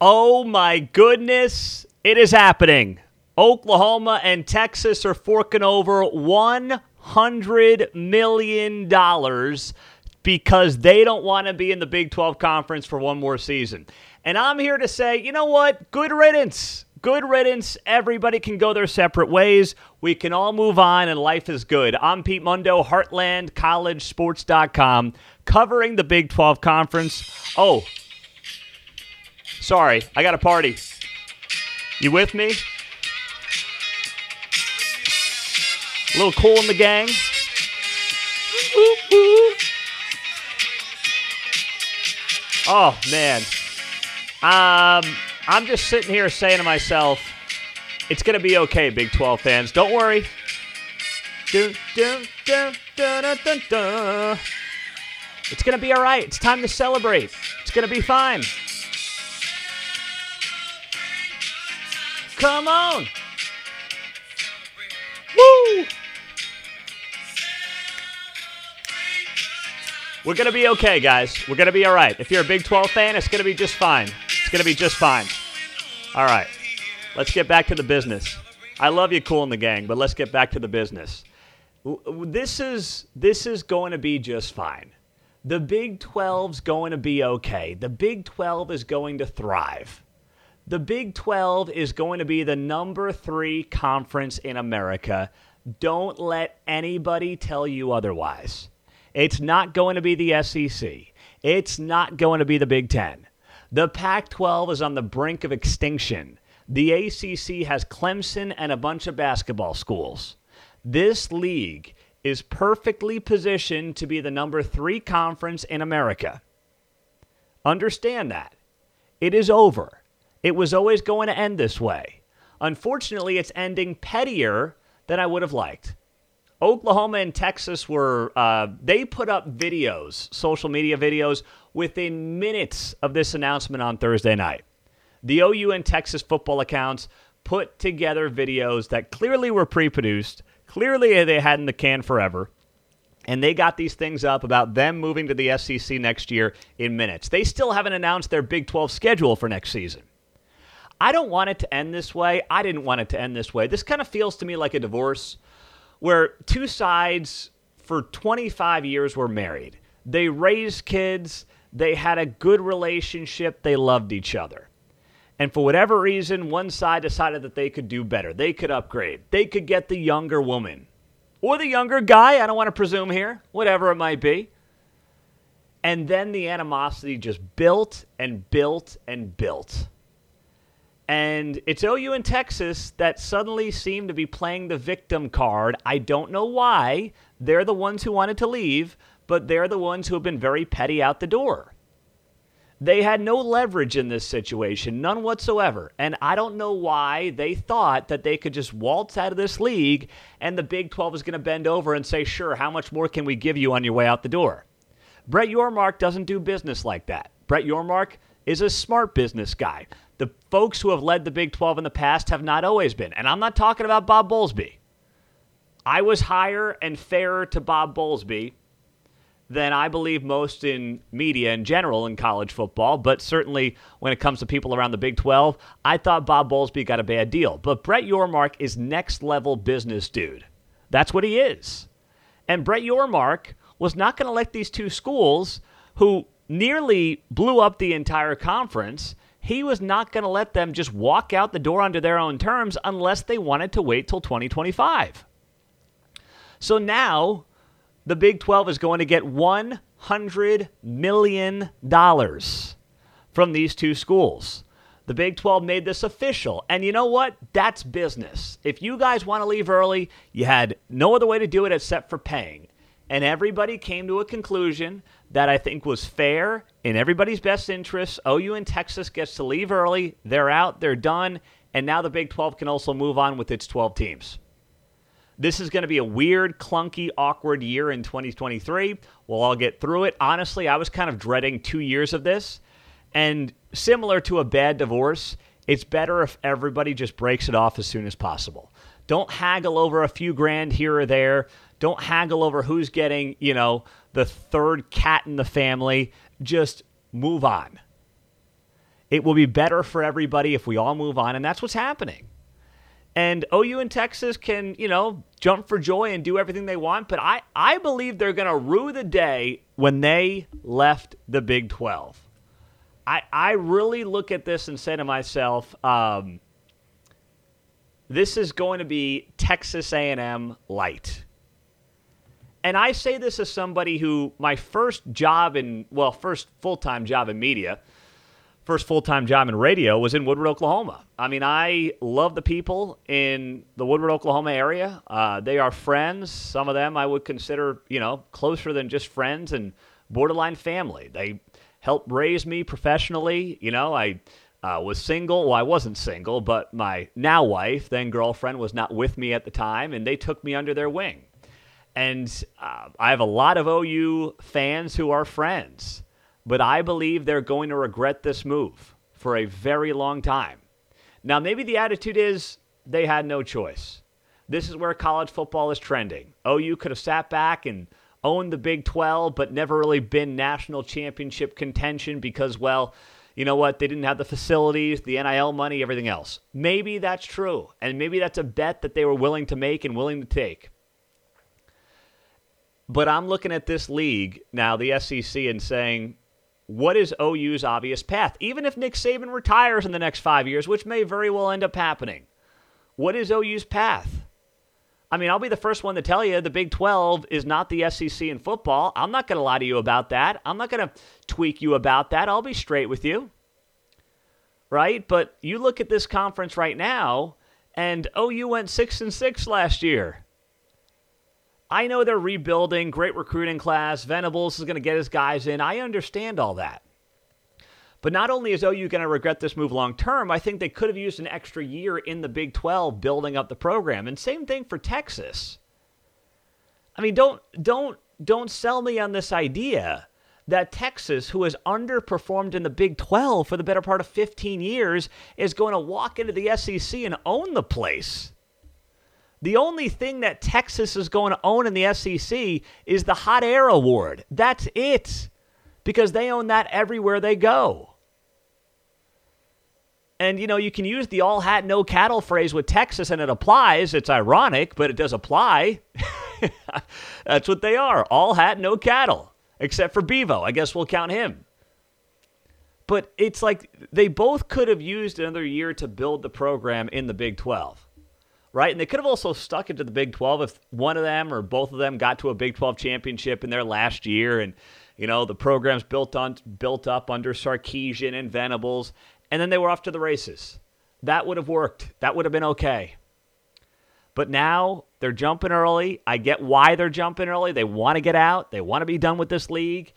Oh my goodness, it is happening. Oklahoma and Texas are forking over $100 million because they don't want to be in the Big 12 Conference for one more season. And I'm here to say, you know what? Good riddance. Good riddance. Everybody can go their separate ways. We can all move on, and life is good. I'm Pete Mundo, HeartlandCollegeSports.com, covering the Big 12 Conference. Oh, sorry. I got a party. You with me? A little Kool and the Gang. Oh, man. I'm just sitting here saying to myself, it's going to be okay, Big 12 fans. Don't worry. It's going to be all right. It's time to celebrate. It's going to be fine. Come on. Woo! We're going to be okay, guys. We're going to be all right. If you're a Big 12 fan, it's going to be just fine. It's going to be just fine. All right. Let's get back to the business. I love you, Kool and the Gang, but let's get back to the business. This is going to be just fine. The Big 12's going to be okay. The Big 12 is going to thrive. The Big 12 is going to be the number 3 conference in America. Don't let anybody tell you otherwise. It's not going to be the SEC. It's not going to be the Big 10. The Pac-12 is on the brink of extinction. The ACC has Clemson and a bunch of basketball schools. This league is perfectly positioned to be the number 3 conference in America. Understand that. It is over. It was always going to end this way. Unfortunately, it's ending pettier than I would have liked. Oklahoma and Texas they put up videos, social media videos, within minutes of this announcement on Thursday night. The OU and Texas football accounts put together videos that clearly were pre-produced, clearly they had in the can forever, and they got these things up about them moving to the SEC next year in minutes. They still haven't announced their Big 12 schedule for next season. I don't want it to end this way. I didn't want it to end this way. This kind of feels to me like a divorce where two sides for 25 years were married. They raised kids. They had a good relationship. They loved each other. And for whatever reason, one side decided that they could do better. They could upgrade. They could get the younger woman or the younger guy. I don't want to presume here, whatever it might be. And then the animosity just built and built and built. And it's OU and Texas that suddenly seem to be playing the victim card. I don't know why. They're the ones who wanted to leave, but they're the ones who have been very petty out the door. They had no leverage in this situation, none whatsoever. And I don't know why they thought that they could just waltz out of this league and the Big 12 is going to bend over and say, sure, how much more can we give you on your way out the door? Brett Yormark doesn't do business like that. Brett Yormark is a smart business guy. The folks who have led the Big 12 in the past have not always been. And I'm not talking about Bob Bowlsby. I was higher and fairer to Bob Bowlsby than I believe most in media in general in college football. But certainly when it comes to people around the Big 12, I thought Bob Bowlsby got a bad deal. But Brett Yormark is next level business dude. That's what he is. And Brett Yormark was not going to let these two schools who nearly blew up the entire conference. He was not going to let them just walk out the door under their own terms unless they wanted to wait till 2025. So now the Big 12 is going to get $100 million from these two schools. The Big 12 made this official. And you know what? That's business. If you guys want to leave early, you had no other way to do it except for paying. And everybody came to a conclusion that I think was fair, in everybody's best interest. OU and Texas gets to leave early. They're out. They're done. And now the Big 12 can also move on with its 12 teams. This is going to be a weird, clunky, awkward year in 2023. We'll all get through it. Honestly, I was kind of dreading 2 years of this. And similar to a bad divorce, it's better if everybody just breaks it off as soon as possible. Don't haggle over a few grand here or there. Don't haggle over who's getting, the third cat in the family. Just move on. It will be better for everybody if we all move on, and that's what's happening. And OU and Texas can, you know, jump for joy and do everything they want, but I believe they're going to rue the day when they left the Big 12. I really look at this and say to myself, this is going to be Texas A&M light. And I say this as somebody who my first full-time job in media, first full-time job in radio was in Woodward, Oklahoma. I mean, I love the people in the Woodward, Oklahoma area. They are friends. Some of them I would consider, you know, closer than just friends and borderline family. They helped raise me professionally. You know, I was single. Well, I wasn't single, but my now wife, then girlfriend, was not with me at the time, and they took me under their wing. And I have a lot of OU fans who are friends, but I believe they're going to regret this move for a very long time. Now, maybe the attitude is they had no choice. This is where college football is trending. OU could have sat back and owned the Big 12, but never really been national championship contention because, well, you know what? They didn't have the facilities, the NIL money, everything else. Maybe that's true, and maybe that's a bet that they were willing to make and willing to take. But I'm looking at this league now, the SEC, and saying, what is OU's obvious path? Even if Nick Saban retires in the next 5 years, which may very well end up happening, what is OU's path? I mean, I'll be the first one to tell you the Big 12 is not the SEC in football. I'm not going to lie to you about that. I'm not going to tweak you about that. I'll be straight with you, right? But you look at this conference right now, and OU went 6-6 last year. I know they're rebuilding, great recruiting class. Venables is going to get his guys in. I understand all that. But not only is OU going to regret this move long term, I think they could have used an extra year in the Big 12 building up the program. And same thing for Texas. I mean, don't sell me on this idea that Texas, who has underperformed in the Big 12 for the better part of 15 years, is going to walk into the SEC and own the place. The only thing that Texas is going to own in the SEC is the Hot Air Award. That's it, because they own that everywhere they go. And, you know, you can use the all hat, no cattle phrase with Texas, and it applies. It's ironic, but it does apply. That's what they are, all hat, no cattle, except for Bevo. I guess we'll count him. But it's like they both could have used another year to build the program in the Big 12. Right? And they could have also stuck it to the Big 12 if one of them or both of them got to a Big 12 championship in their last year. And, you know, the program's built up under Sarkisian and Venables. And then they were off to the races. That would have worked. That would have been okay. But now they're jumping early. I get why they're jumping early. They want to get out. They want to be done with this league.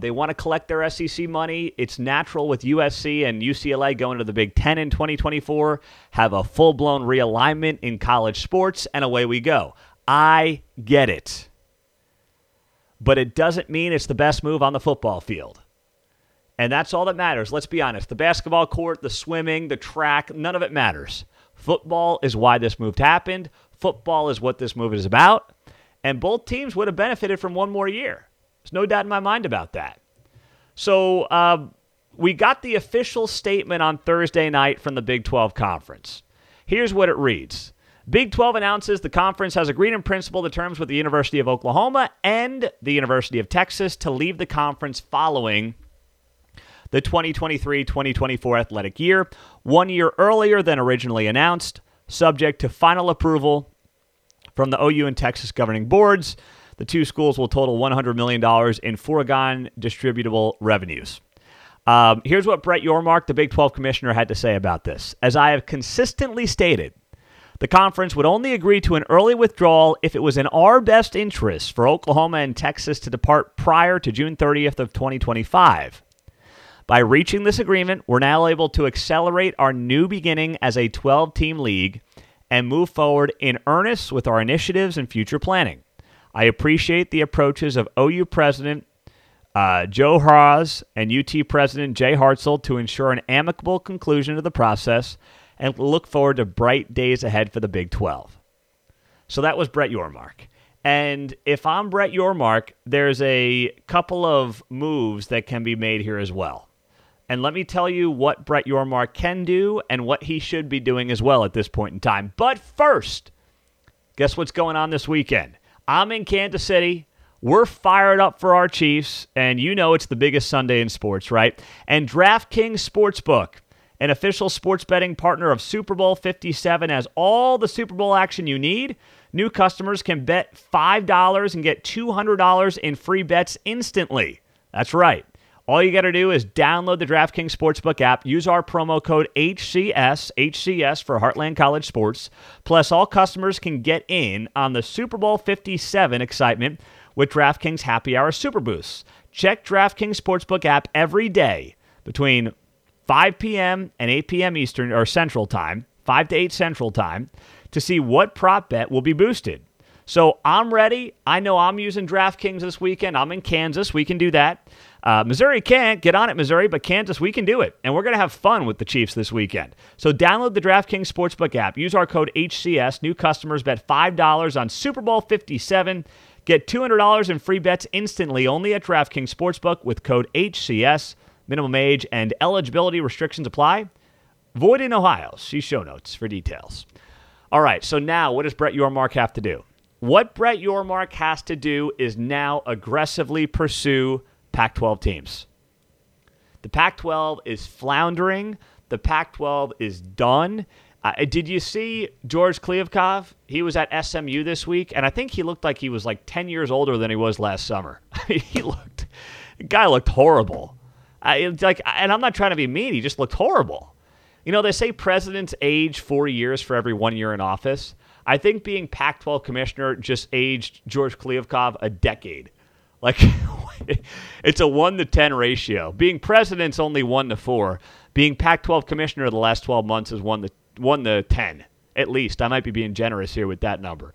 They want to collect their SEC money. It's natural with USC and UCLA going to the Big Ten in 2024, have a full-blown realignment in college sports, and away we go. I get it. But it doesn't mean it's the best move on the football field. And that's all that matters. Let's be honest. The basketball court, the swimming, the track, none of it matters. Football is why this move happened. Football is what this move is about. And both teams would have benefited from one more year. There's no doubt in my mind about that. So we got the official statement on Thursday night from the Big 12 Conference. Here's what it reads. Big 12 announces the conference has agreed in principle to terms with the University of Oklahoma and the University of Texas to leave the conference following the 2023-2024 athletic year, 1 year earlier than originally announced, subject to final approval from the OU and Texas governing boards. The two schools will total $100 million in foregone distributable revenues. Here's what Brett Yormark, the Big 12 commissioner, had to say about this. As I have consistently stated, the conference would only agree to an early withdrawal if it was in our best interest for Oklahoma and Texas to depart prior to June 30th of 2025. By reaching this agreement, we're now able to accelerate our new beginning as a 12-team league and move forward in earnest with our initiatives and future planning. I appreciate the approaches of OU President Joe Hawes and UT President Jay Hartzell to ensure an amicable conclusion to the process and look forward to bright days ahead for the Big 12. So that was Brett Yormark. And if I'm Brett Yormark, there's a couple of moves that can be made here as well. And let me tell you what Brett Yormark can do and what he should be doing as well at this point in time. But first, guess what's going on this weekend? I'm in Kansas City. We're fired up for our Chiefs. And you know it's the biggest Sunday in sports, right? And DraftKings Sportsbook, an official sports betting partner of Super Bowl 57, has all the Super Bowl action you need. New customers can bet $5 and get $200 in free bets instantly. That's right. All you got to do is download the DraftKings Sportsbook app, use our promo code HCS, HCS for Heartland College Sports. Plus, all customers can get in on the Super Bowl 57 excitement with DraftKings Happy Hour Super Boosts. Check DraftKings Sportsbook app every day between 5 p.m. and 8 p.m. Eastern or Central Time, 5 to 8 Central Time, to see what prop bet will be boosted. So I'm ready. I know I'm using DraftKings this weekend. I'm in Kansas. We can do that. Missouri can't. Get on it, Missouri. But Kansas, we can do it. And we're going to have fun with the Chiefs this weekend. So download the DraftKings Sportsbook app. Use our code HCS. New customers bet $5 on Super Bowl 57. Get $200 in free bets instantly only at DraftKings Sportsbook with code HCS. Minimum age and eligibility restrictions apply. Void in Ohio. See show notes for details. All right. So now what does Brett Yormark have to do? What Brett Yormark has to do is now aggressively pursue Pac-12 teams. The Pac-12 is floundering. The Pac-12 is done. Did you see George Kleevkov? He was at SMU this week, and I think he looked like he was like 10 years older than he was last summer. The guy looked horrible. And I'm not trying to be mean. He just looked horrible. You know, they say presidents age 4 years for every 1 year in office. I think being Pac-12 commissioner just aged George Kleevkov a decade. Like, it's a 1-to-10 ratio. Being president's only 1-to-4. Being Pac-12 commissioner of the last 12 months is 1-to-10, at least. I might be being generous here with that number.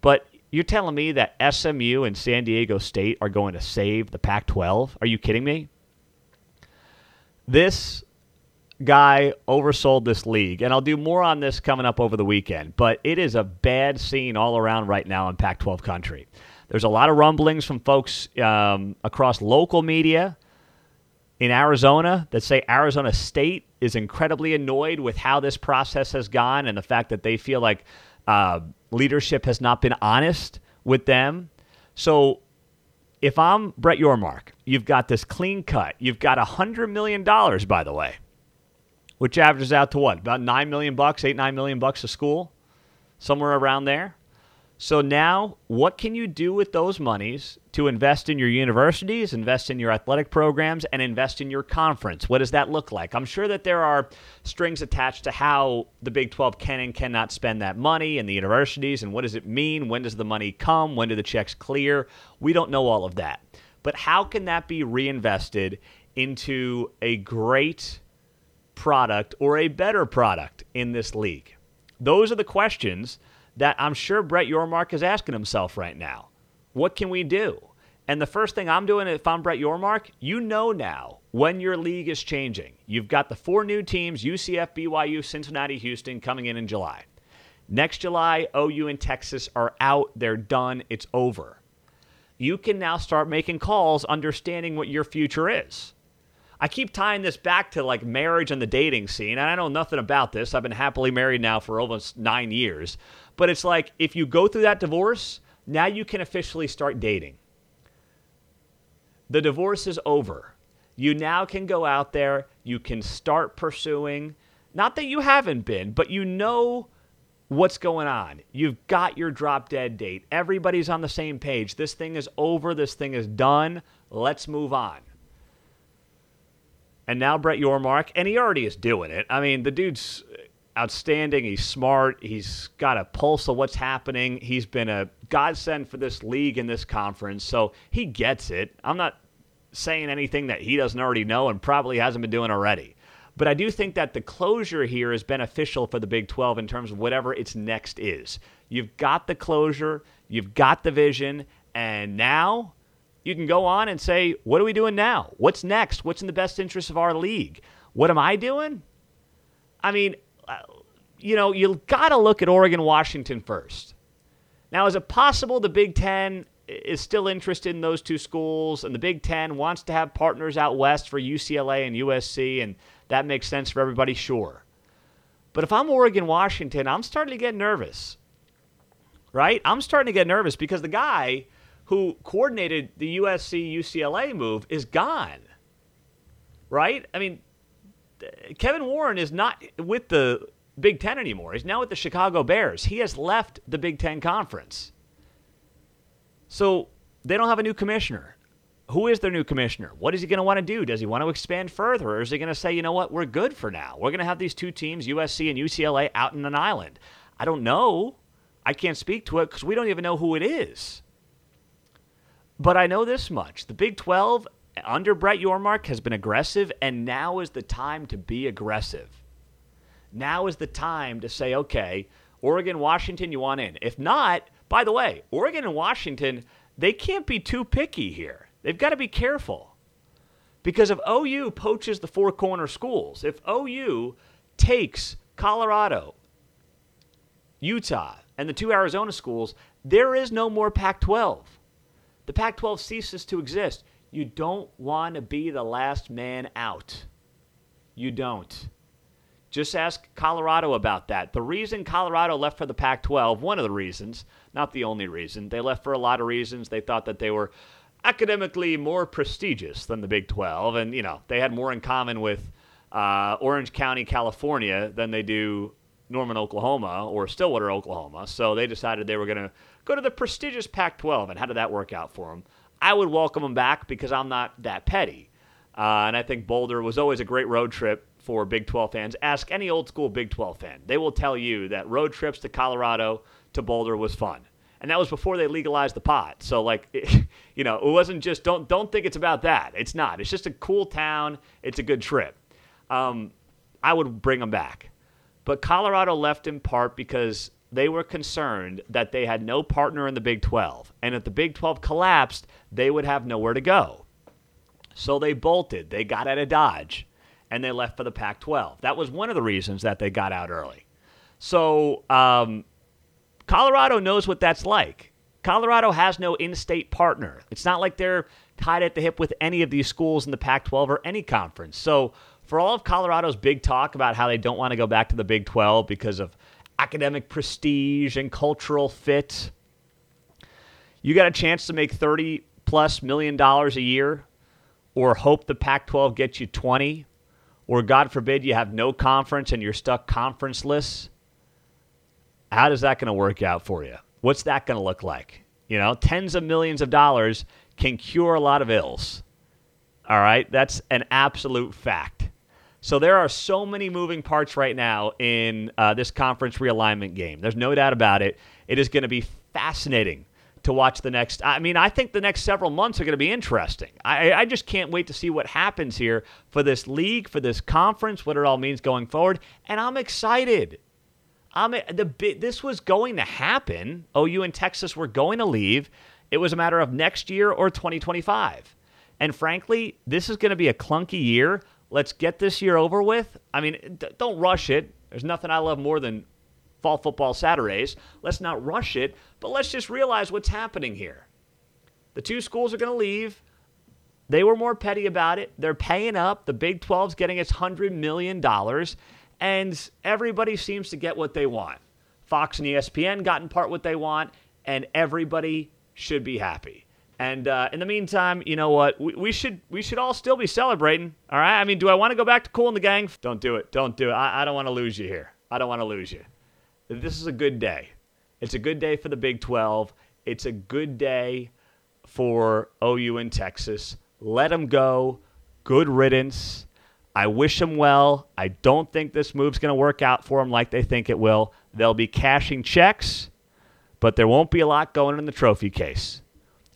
But you're telling me that SMU and San Diego State are going to save the Pac-12? Are you kidding me? This guy oversold this league, and I'll do more on this coming up over the weekend, but it is a bad scene all around right now in Pac-12 country. There's a lot of rumblings from folks across local media in Arizona that say Arizona State is incredibly annoyed with how this process has gone and the fact that they feel like leadership has not been honest with them. So if I'm Brett Yormark, you've got this clean cut. You've got $100 million, by the way, which averages out to what? About $9 million, $8-9 million a school, somewhere around there. So now what can you do with those monies to invest in your universities, invest in your athletic programs, and invest in your conference? What does that look like? I'm sure that there are strings attached to how the Big 12 can and cannot spend that money and the universities and what does it mean? When does the money come? When do the checks clear? We don't know all of that. But how can that be reinvested into a great product or a better product in this league? Those are the questions that I'm sure Brett Yormark is asking himself right now. What can we do? And the first thing I'm doing if I'm Brett Yormark, you know now when your league is changing. You've got the 4 new teams, UCF, BYU, Cincinnati, Houston, coming in July. Next July, OU and Texas are out. They're done. It's over. You can now start making calls, understanding what your future is. I keep tying this back to like marriage and the dating scene, and I know nothing about this. I've been happily married now for almost 9 years. But it's like if you go through that divorce, now you can officially start dating. The divorce is over. You now can go out there. You can start pursuing. Not that you haven't been, but you know what's going on. You've got your drop dead date. Everybody's on the same page. This thing is over. This thing is done. Let's move on. And now Brett Yormark, and he already is doing it. I mean, the dude's outstanding. He's smart. He's got a pulse of what's happening. He's been a godsend for this league and this conference, so he gets it. I'm not saying anything that he doesn't already know and probably hasn't been doing already. But I do think that the closure here is beneficial for the Big 12 in terms of whatever its next is. You've got the closure. You've got the vision. And now you can go on and say, what are we doing now? What's next? What's in the best interest of our league? What am I doing? I mean, you know, you've got to look at Oregon, Washington first. Now, is it possible the Big Ten is still interested in those two schools, and the Big Ten wants to have partners out west for UCLA and USC, and that makes sense for everybody, sure. But if I'm Oregon, Washington, I'm starting to get nervous, right? I'm starting to get nervous because the guy who coordinated the USC-UCLA move is gone, right? I mean, Kevin Warren is not with the Big Ten anymore. He's now with the Chicago Bears. He has left the Big Ten Conference. So they don't have a new commissioner. Who is their new commissioner? What is he going to want to do? Does he want to expand further? Or is he going to say, you know what, we're good for now. We're going to have these two teams, USC and UCLA, out in an island. I don't know. I can't speak to it because we don't even know who it is. But I know this much. The Big 12 under Brett Yormark has been aggressive, and now is the time to be aggressive. Now is the time to say, okay, Oregon, Washington, you want in. If not, by the way, Oregon and Washington, they can't be too picky here. They've got to be careful. Because if OU poaches the four corner schools, if OU takes Colorado, Utah, and the two Arizona schools, there is no more Pac-12. The Pac-12 ceases to exist. You don't want to be the last man out. You don't. Just ask Colorado about that. The reason Colorado left for the Pac-12, one of the reasons, not the only reason. They left for a lot of reasons. They thought that they were academically more prestigious than the Big 12. And, you know, they had more in common with Orange County, California than they do Norman, Oklahoma or Stillwater, Oklahoma. So they decided they were going to go to the prestigious Pac-12. And how did that work out for them? I would welcome them back because I'm not that petty. And I think Boulder was always a great road trip for Big 12 fans. Ask any old school Big 12 fan. They will tell you that road trips to Colorado, to Boulder was fun. And that was before they legalized the pot. So, like, you know, it wasn't just, don't think it's about that. It's not. It's just a cool town. It's a good trip. I would bring them back. But Colorado left in part because they were concerned that they had no partner in the Big 12. And if the Big 12 collapsed, they would have nowhere to go. So they bolted. They got out of Dodge. And they left for the Pac-12. That was one of the reasons that they got out early. So Colorado knows what that's like. Colorado has no in-state partner. It's not like they're tied at the hip with any of these schools in the Pac-12 or any conference. So for all of Colorado's big talk about how they don't want to go back to the Big 12 because of academic prestige and cultural fit, you got a chance to make $30+ million a year, or hope the Pac-12 gets you 20. Or, God forbid, you have no conference and you're stuck conferenceless. How is that going to work out for you? What's that going to look like? You know, tens of millions of dollars can cure a lot of ills. All right? That's an absolute fact. So there are so many moving parts right now in this conference realignment game. There's no doubt about it. It is going to be fascinating to watch the next. I mean, I think the next several months are going to be interesting. I just can't wait to see what happens here for this league, for this conference, what it all means going forward. And I'm excited. This was going to happen. OU and Texas were going to leave. It was a matter of next year or 2025. And frankly, this is going to be a clunky year. Let's get this year over with. I mean, don't rush it. There's nothing I love more than fall football Saturdays. Let's not rush it, but let's just realize what's happening here. The two schools are going to leave. They were more petty about it. They're paying up. The Big 12's getting its $100 million, and everybody seems to get what they want. Fox and ESPN got in part what they want, and everybody should be happy. And in the meantime, you know what? We should all still be celebrating, all right? I mean, do I want to go back to Kool and the Gang? Don't do it. Don't do it. I don't want to lose you here. I don't want to lose you. This is a good day. It's a good day for the Big 12. It's a good day for OU in Texas. Let them go. Good riddance. I wish them well. I don't think this move's going to work out for them like they think it will. They'll be cashing checks, but there won't be a lot going in the trophy case,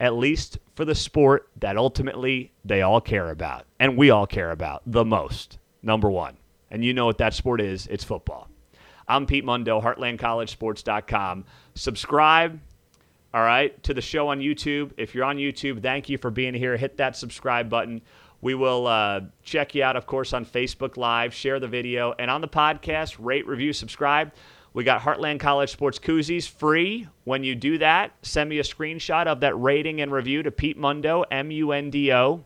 at least for the sport that ultimately they all care about, and we all care about the most, number one. And you know what that sport is. It's football. I'm Pete Mundo, HeartlandCollegeSports.com. Subscribe, all right, to the show on YouTube. If you're on YouTube, thank you for being here. Hit that subscribe button. We will check you out, of course, on Facebook Live. Share the video. And on the podcast, rate, review, subscribe. We got Heartland College Sports Koozies free. When you do that, send me a screenshot of that rating and review to Pete Mundo, M-U-N-D-O,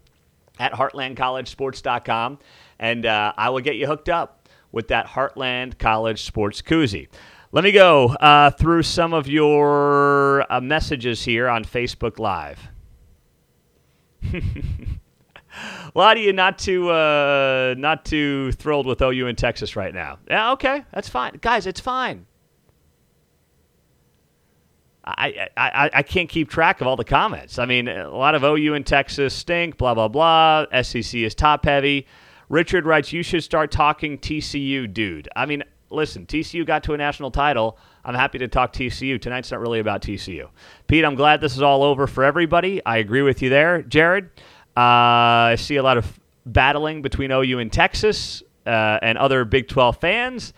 at HeartlandCollegeSports.com, and I will get you hooked up with that Heartland College Sports Koozie. Let me go through some of your messages here on Facebook Live. A lot of you not too thrilled with OU in Texas right now. Yeah, okay, that's fine, guys. It's fine. I can't keep track of all the comments. I mean, a lot of OU in Texas stink. Blah blah blah. SEC is top heavy. Richard writes, "You should start talking TCU, dude." I mean, listen, TCU got to a national title. I'm happy to talk TCU. Tonight's not really about TCU. Pete, I'm glad this is all over for everybody. I agree with you there, Jared. I see a lot of battling between OU and Texas and other Big 12 fans.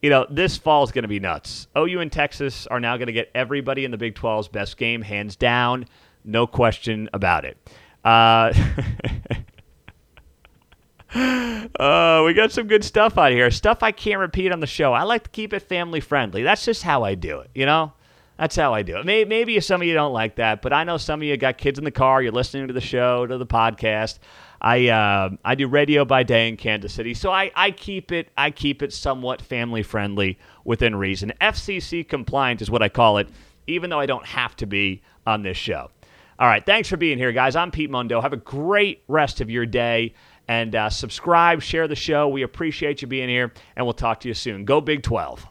You know, this fall is going to be nuts. OU and Texas are now going to get everybody in the Big 12's best game, hands down. No question about it. We got some good stuff out here. Stuff I can't repeat on the show. I like to keep it family friendly. That's just how I do it, you know? That's how I do it. Maybe some of you don't like that, but I know some of you got kids in the car. You're listening to the show, to the podcast. I do radio by day in Kansas City, so I keep it somewhat family friendly within reason. FCC compliant is what I call it, even though I don't have to be on this show. All right, thanks for being here, guys. I'm Pete Mundo. Have a great rest of your day, and subscribe, share the show. We appreciate you being here, and we'll talk to you soon. Go Big 12.